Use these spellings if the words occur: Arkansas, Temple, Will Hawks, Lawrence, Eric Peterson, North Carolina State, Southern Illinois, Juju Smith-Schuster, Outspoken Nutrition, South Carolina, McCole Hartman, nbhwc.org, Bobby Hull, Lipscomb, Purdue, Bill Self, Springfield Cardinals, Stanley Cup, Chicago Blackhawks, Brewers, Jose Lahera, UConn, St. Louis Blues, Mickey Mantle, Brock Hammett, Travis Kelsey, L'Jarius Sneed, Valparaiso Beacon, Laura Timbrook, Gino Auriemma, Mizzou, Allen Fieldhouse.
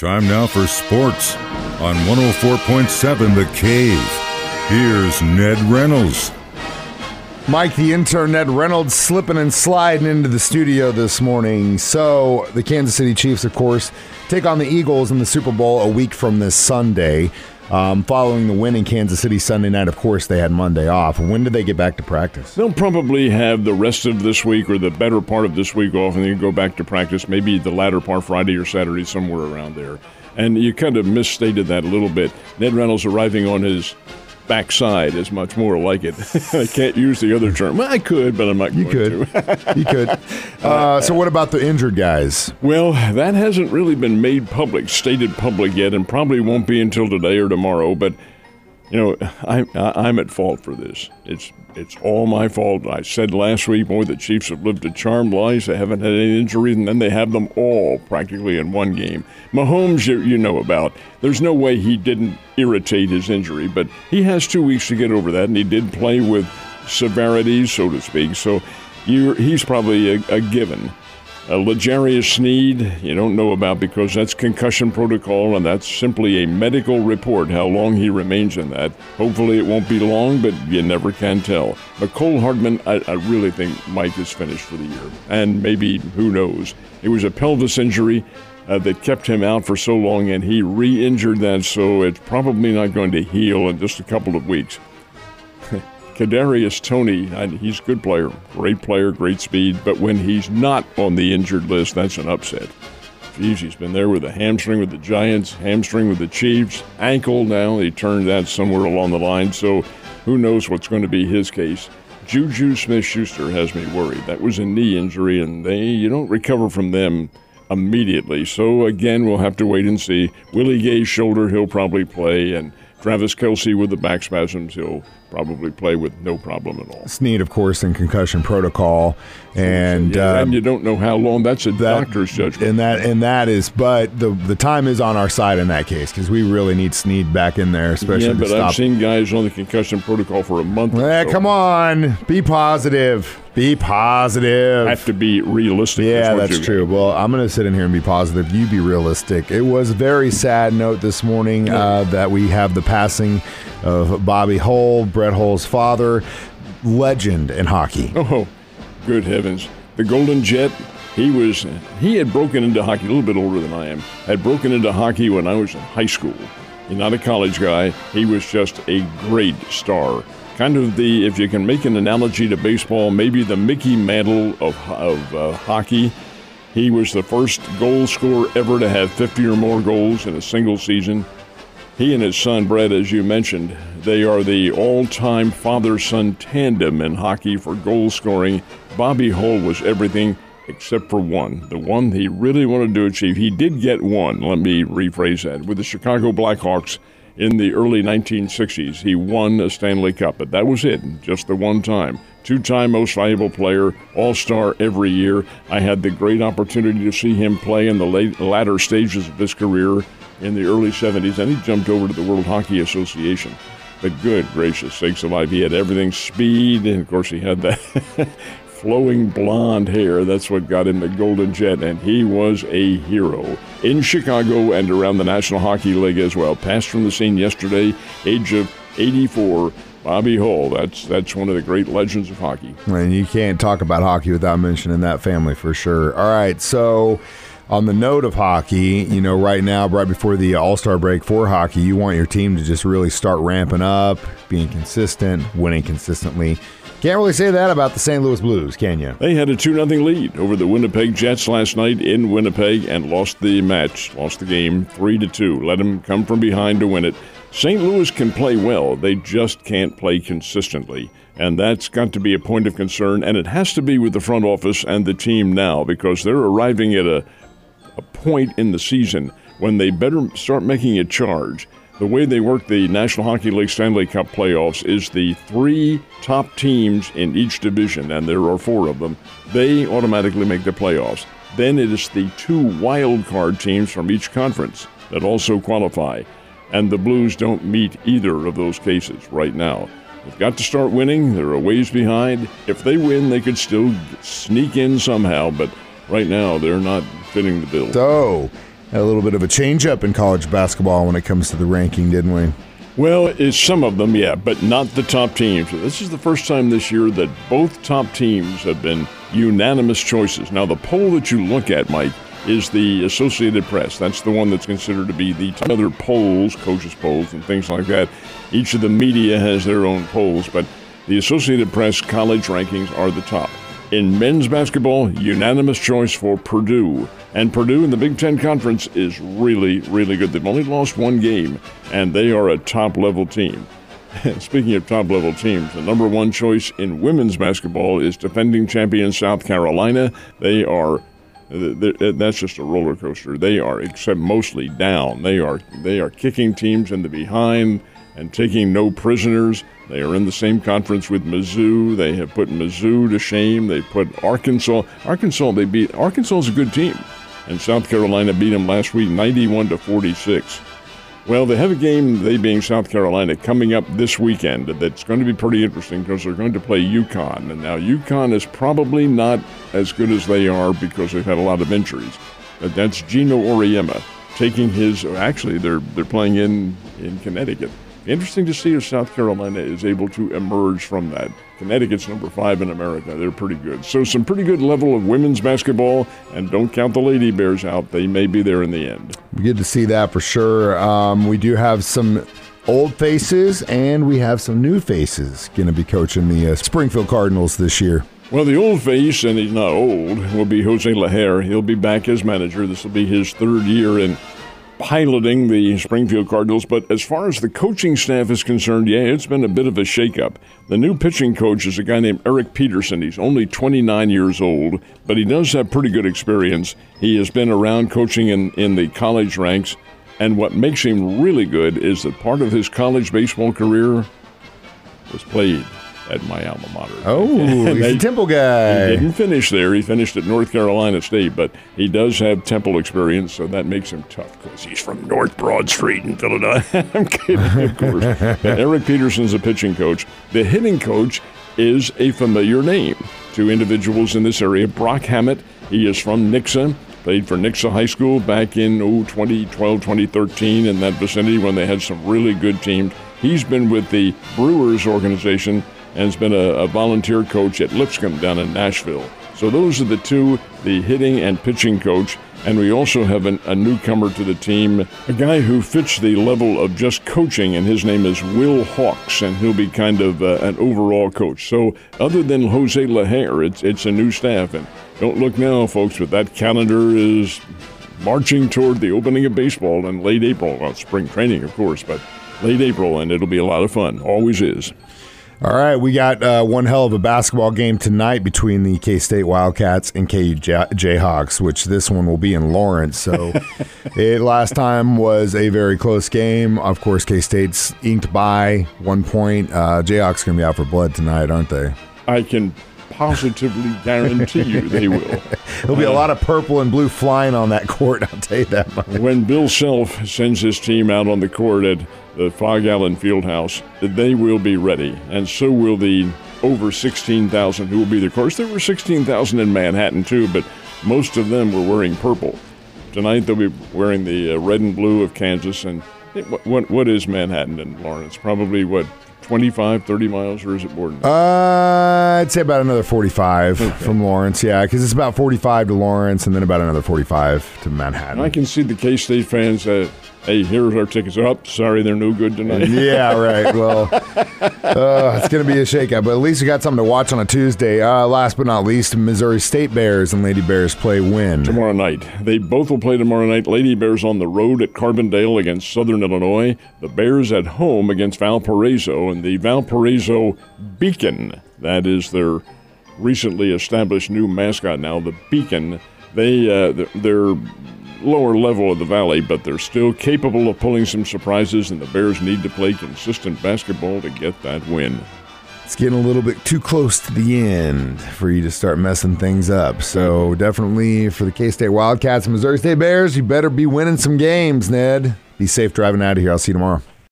Time now for sports on 104.7 The Cave. Here's Ned Reynolds. Mike, the intern, Ned Reynolds, slipping and sliding into the studio this morning. So the Kansas City Chiefs, of course, take on the Eagles in the Super Bowl a week from this Sunday. Following the win in Kansas City Sunday night, of course, they had Monday off. When did they get back to practice? They'll probably have the rest of this week or the better part of this week off, and they can go back to practice maybe the latter part, Friday or Saturday, somewhere around there. And you kind of misstated that a little bit. Ned Reynolds arriving on his backside is much more like it. I can't use the other term. Well, I could, but I'm not going to. You could. So what about the injured guys? Well, that hasn't really been made public, stated public yet, and probably won't be until today or tomorrow. But, you know, I'm at fault for this. It's all my fault. I said last week, boy, the Chiefs have lived a charmed life. They haven't had any injuries, and then they have them all practically in one game. Mahomes, you know about. There's no way he didn't irritate his injury, but he has 2 weeks to get over that, and he did play with severity, so to speak. So he's probably a given. L'Jarius Sneed, you don't know about because that's concussion protocol, and that's simply a medical report, how long he remains in that. Hopefully it won't be long, but you never can tell. McCole Hartman, I really think Mike is finished for the year, and maybe, who knows. It was a pelvis injury that kept him out for so long, and he re-injured that, so it's probably not going to heal in just a couple of weeks. Kadarius Toney, he's a good player, great speed, but when he's not on the injured list, that's an upset. Geez, he's been there with a hamstring with the Giants, hamstring with the Chiefs, ankle now, he turned that somewhere along the line, so who knows what's going to be his case. Juju Smith-Schuster has me worried. That was a knee injury, and you don't recover from them immediately, so again, we'll have to wait and see. Willie Gay's shoulder, he'll probably play, and Travis Kelsey with the back spasms, he'll probably play with no problem at all. Sneed, of course, in concussion protocol. And you don't know how long. That's a doctor's judgment. But the time is on our side in that case because we really need Sneed back in there, especially to stop. Yeah, but I've seen guys on the concussion protocol for a month. Come on. Be positive. Be positive. Have to be realistic. Yeah, that's true. Well, I'm going to sit in here and be positive. You be realistic. It was a very sad note this morning that we have the passing of Bobby Hull, Brett Hull's father, legend in hockey. Oh, good heavens. The Golden Jet, he had broken into hockey, a little bit older than I am, had broken into hockey when I was in high school. He's not a college guy. He was just a great star. Kind of if you can make an analogy to baseball, maybe the Mickey Mantle of hockey. He was the first goal scorer ever to have 50 or more goals in a single season. He and his son, Brett, as you mentioned, they are the all-time father-son tandem in hockey for goal scoring. Bobby Hull was everything except for one, the one he really wanted to achieve. He did get one, let me rephrase that, with the Chicago Blackhawks in the early 1960s. He won a Stanley Cup, but that was it, just the one time. Two-time most valuable player, all-star every year. I had the great opportunity to see him play in the latter stages of his career in the early 70s, and he jumped over to the World Hockey Association. But good gracious sakes alive, he had everything, speed, and of course he had that flowing blonde hair. That's what got him the Golden Jet, and he was a hero in Chicago and around the National Hockey League as well. Passed from the scene yesterday, age of 84, Bobby Hull. That's one of the great legends of hockey. And you can't talk about hockey without mentioning that family for sure. All right, so on the note of hockey, you know, right now, right before the All-Star break for hockey, you want your team to just really start ramping up, being consistent, winning consistently. Can't really say that about the St. Louis Blues, can you? They had a 2-0 lead over the Winnipeg Jets last night in Winnipeg and lost the game 3-2. Let them come from behind to win it. St. Louis can play well. They just can't play consistently. And that's got to be a point of concern, and it has to be with the front office and the team now because they're arriving at a point in the season when they better start making a charge. The way they work the National Hockey League Stanley Cup playoffs is the three top teams in each division, and there are four of them, they automatically make the playoffs. Then it is the two wild card teams from each conference that also qualify, and the Blues don't meet either of those cases right now. They've got to start winning. They're a ways behind. If they win, they could still sneak in somehow, but right now, they're not fitting the bill. So, Had a little bit of a change-up in college basketball when it comes to the ranking, didn't we? Well, it's some of them, yeah, but not the top teams. This is the first time this year that both top teams have been unanimous choices. Now, the poll that you look at, Mike, is the Associated Press. That's the one that's considered to be the top. Other polls, coaches' polls and things like that. Each of the media has their own polls, but the Associated Press college rankings are the top. In men's basketball, unanimous choice for Purdue. And Purdue in the Big Ten Conference is really, really good. They've only lost one game, and they are a top-level team. Speaking of top-level teams, the number one choice in women's basketball is defending champion South Carolina. They are, that's just a roller coaster. They are, except mostly down. They are kicking teams in the behind and taking no prisoners. They are in the same conference with Mizzou. They have put Mizzou to shame. They put Arkansas, they beat. Arkansas is a good team, and South Carolina beat them last week 91-46. Well, they have a game, they being South Carolina, coming up this weekend that's going to be pretty interesting because they're going to play UConn. And now UConn is probably not as good as they are because they've had a lot of injuries. But that's Gino Auriemma taking his, actually they're playing in Connecticut. Interesting to see if South Carolina is able to emerge from that. Connecticut's number 5 in America. They're pretty good. So some pretty good level of women's basketball, and don't count the Lady Bears out. They may be there in the end. Good to see that for sure. We do have some old faces, and we have some new faces going to be coaching the Springfield Cardinals this year. Well, the old face, and he's not old, will be Jose Lahera. He'll be back as manager. This will be his third year in piloting the Springfield Cardinals, but as far as the coaching staff is concerned, yeah, it's been a bit of a shakeup. The new pitching coach is a guy named Eric Peterson. He's only 29 years old, but he does have pretty good experience. He has been around coaching in the college ranks, and what makes him really good is that part of his college baseball career was played at my alma mater. Oh, he's a Temple guy. He didn't finish there. He finished at North Carolina State, but he does have Temple experience, so that makes him tough because he's from North Broad Street in Philadelphia. I'm kidding, of course. But Eric Peterson's a pitching coach. The hitting coach is a familiar name to individuals in this area. Brock Hammett, he is from Nixa, played for Nixa High School back in 2012, 2013, in that vicinity when they had some really good teams. He's been with the Brewers organization and has been a volunteer coach at Lipscomb down in Nashville. So those are the two, the hitting and pitching coach. And we also have a newcomer to the team, a guy who fits the level of just coaching, and his name is Will Hawks, and he'll be kind of an overall coach. So other than Jose Lahera, it's a new staff. And don't look now, folks, but that calendar is marching toward the opening of baseball in late April. Well, spring training, of course, but late April, and it'll be a lot of fun, always is. All right, we got one hell of a basketball game tonight between the K-State Wildcats and KU Jayhawks, which this one will be in Lawrence. So it last time was a very close game. Of course, K-State's inked by 1 point. Jayhawks going to be out for blood tonight, aren't they? I can positively guarantee you they will. There'll be a lot of purple and blue flying on that court, I'll tell you that much. When Bill Self sends his team out on the court at the Fog Allen Fieldhouse, they will be ready, and so will the over 16,000 who will be the course. There were 16,000 in Manhattan too, but most of them were wearing purple. Tonight they'll be wearing the red and blue of Kansas, and what is Manhattan and Lawrence? Probably, 25, 30 miles, or is it more than that? I'd say about another 45 from Lawrence, yeah, because it's about 45 to Lawrence and then about another 45 to Manhattan. And I can see the K-State fans that, hey, here's our tickets. Oh, sorry, they're no good tonight. Yeah, right. Well, it's going to be a shakeout, but at least we got something to watch on a Tuesday. Last but not least, Missouri State Bears and Lady Bears play when? Tomorrow night. They both will play tomorrow night. Lady Bears on the road at Carbondale against Southern Illinois. The Bears at home against Valparaiso, and the Valparaiso Beacon, that is their recently established new mascot now, the Beacon. They're lower level of the valley, but they're still capable of pulling some surprises, and the Bears need to play consistent basketball to get that win. It's getting a little bit too close to the end for you to start messing things up. So definitely for the K-State Wildcats and Missouri State Bears, you better be winning some games, Ned. Be safe driving out of here. I'll see you tomorrow.